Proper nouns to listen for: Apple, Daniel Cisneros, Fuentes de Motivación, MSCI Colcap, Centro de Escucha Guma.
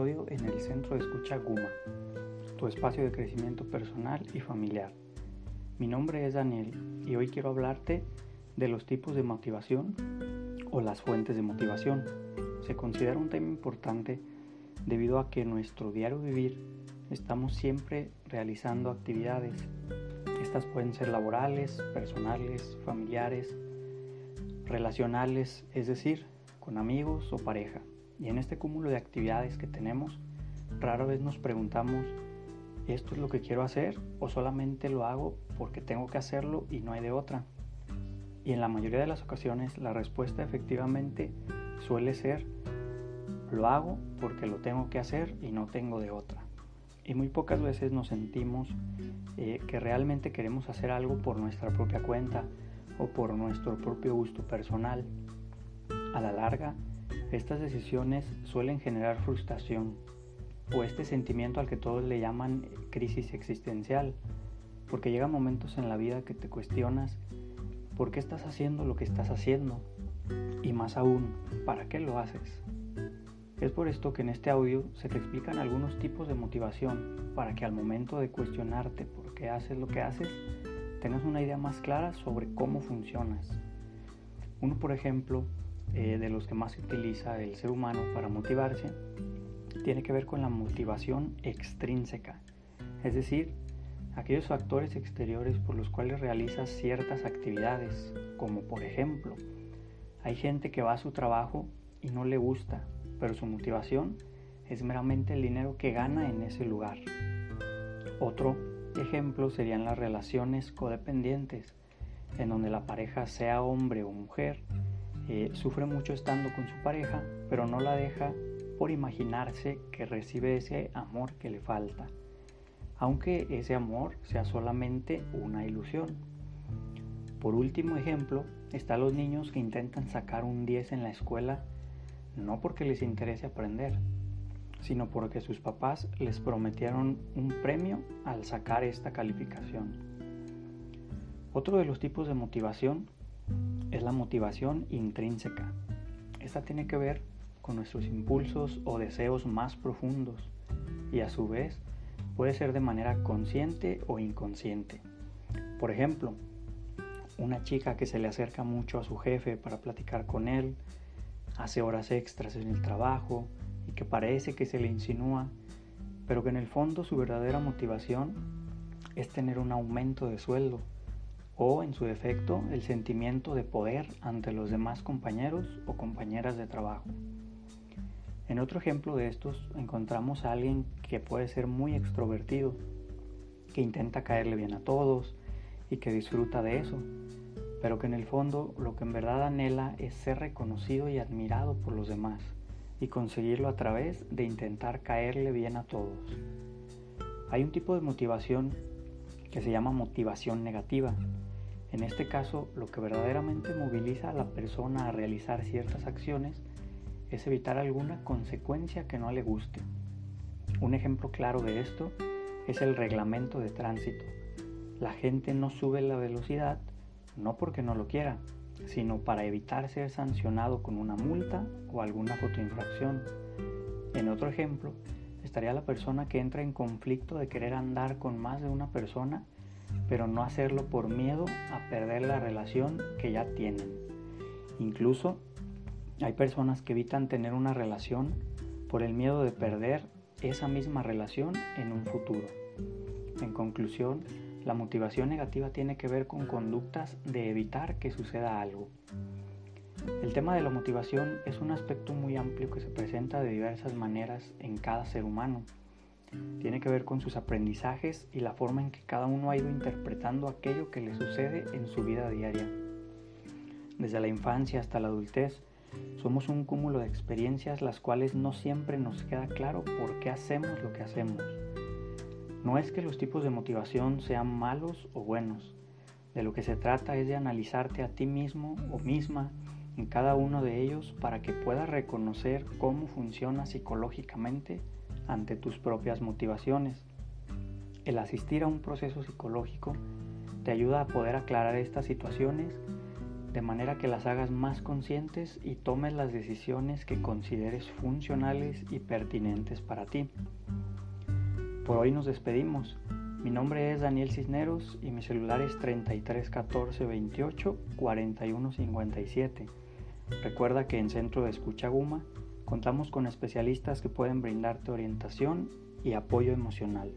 episodio en el Centro de Escucha Guma, tu espacio de crecimiento personal y familiar. Mi nombre es Daniel y hoy quiero hablarte de los tipos de motivación o las fuentes de motivación. Se considera un tema importante debido a que en nuestro diario vivir estamos siempre realizando actividades. Estas pueden ser laborales, personales, familiares, relacionales, es decir, con amigos o pareja. Y en este cúmulo de actividades que tenemos, rara vez nos preguntamos, ¿esto es lo que quiero hacer o solamente lo hago porque tengo que hacerlo y no hay de otra? Y en la mayoría de las ocasiones la respuesta efectivamente suele ser, lo hago porque lo tengo que hacer y no tengo de otra. Y muy pocas veces nos sentimos que realmente queremos hacer algo por nuestra propia cuenta o por nuestro propio gusto personal. A la larga, estas decisiones suelen generar frustración o este sentimiento al que todos le llaman crisis existencial, porque llegan momentos en la vida que te cuestionas por qué estás haciendo lo que estás haciendo y más aún, ¿para qué lo haces? Es por esto que en este audio se te explican algunos tipos de motivación para que al momento de cuestionarte por qué haces lo que haces, tengas una idea más clara sobre cómo funcionas. Uno, por ejemplo, de los que más se utiliza el ser humano para motivarse, tiene que ver con la motivación extrínseca, es decir, aquellos factores exteriores por los cuales realizas ciertas actividades, como por ejemplo, hay gente que va a su trabajo y no le gusta, pero su motivación es meramente el dinero que gana en ese lugar. Otro ejemplo serían las relaciones codependientes, en donde la pareja, sea hombre o mujer, sufre mucho estando con su pareja, pero no la deja por imaginarse que recibe ese amor que le falta, aunque ese amor sea solamente una ilusión. Por último ejemplo, están los niños que intentan sacar un 10 en la escuela, no porque les interese aprender, sino porque sus papás les prometieron un premio al sacar esta calificación. Otro de los tipos de motivación es la motivación intrínseca. Esta tiene que ver con nuestros impulsos o deseos más profundos y a su vez puede ser de manera consciente o inconsciente. Por ejemplo, una chica que se le acerca mucho a su jefe para platicar con él, hace horas extras en el trabajo y que parece que se le insinúa, pero que en el fondo su verdadera motivación es tener un aumento de sueldo o, en su defecto, el sentimiento de poder ante los demás compañeros o compañeras de trabajo. En otro ejemplo de estos encontramos a alguien que puede ser muy extrovertido, que intenta caerle bien a todos y que disfruta de eso, pero que en el fondo lo que en verdad anhela es ser reconocido y admirado por los demás y conseguirlo a través de intentar caerle bien a todos. Hay un tipo de motivación que se llama motivación negativa. En este caso, lo que verdaderamente moviliza a la persona a realizar ciertas acciones es evitar alguna consecuencia que no le guste. Un ejemplo claro de esto es el reglamento de tránsito. La gente no sube la velocidad no porque no lo quiera, sino para evitar ser sancionado con una multa o alguna fotoinfracción. En otro ejemplo, estaría la persona que entra en conflicto de querer andar con más de una persona, pero no hacerlo por miedo a perder la relación que ya tienen. Incluso, hay personas que evitan tener una relación por el miedo de perder esa misma relación en un futuro. En conclusión, la motivación negativa tiene que ver con conductas de evitar que suceda algo. El tema de la motivación es un aspecto muy amplio que se presenta de diversas maneras en cada ser humano. Tiene que ver con sus aprendizajes y la forma en que cada uno ha ido interpretando aquello que le sucede en su vida diaria. Desde la infancia hasta la adultez, somos un cúmulo de experiencias las cuales no siempre nos queda claro por qué hacemos lo que hacemos. No es que los tipos de motivación sean malos o buenos. De lo que se trata es de analizarte a ti mismo o misma en cada uno de ellos para que puedas reconocer cómo funciona psicológicamente ante tus propias motivaciones. El asistir a un proceso psicológico te ayuda a poder aclarar estas situaciones de manera que las hagas más conscientes y tomes las decisiones que consideres funcionales y pertinentes para ti. Por hoy nos despedimos. Mi nombre es Daniel Cisneros y mi celular es 33 14 28 41 57. Recuerda que en Centro de Escucha Guma contamos con especialistas que pueden brindarte orientación y apoyo emocional.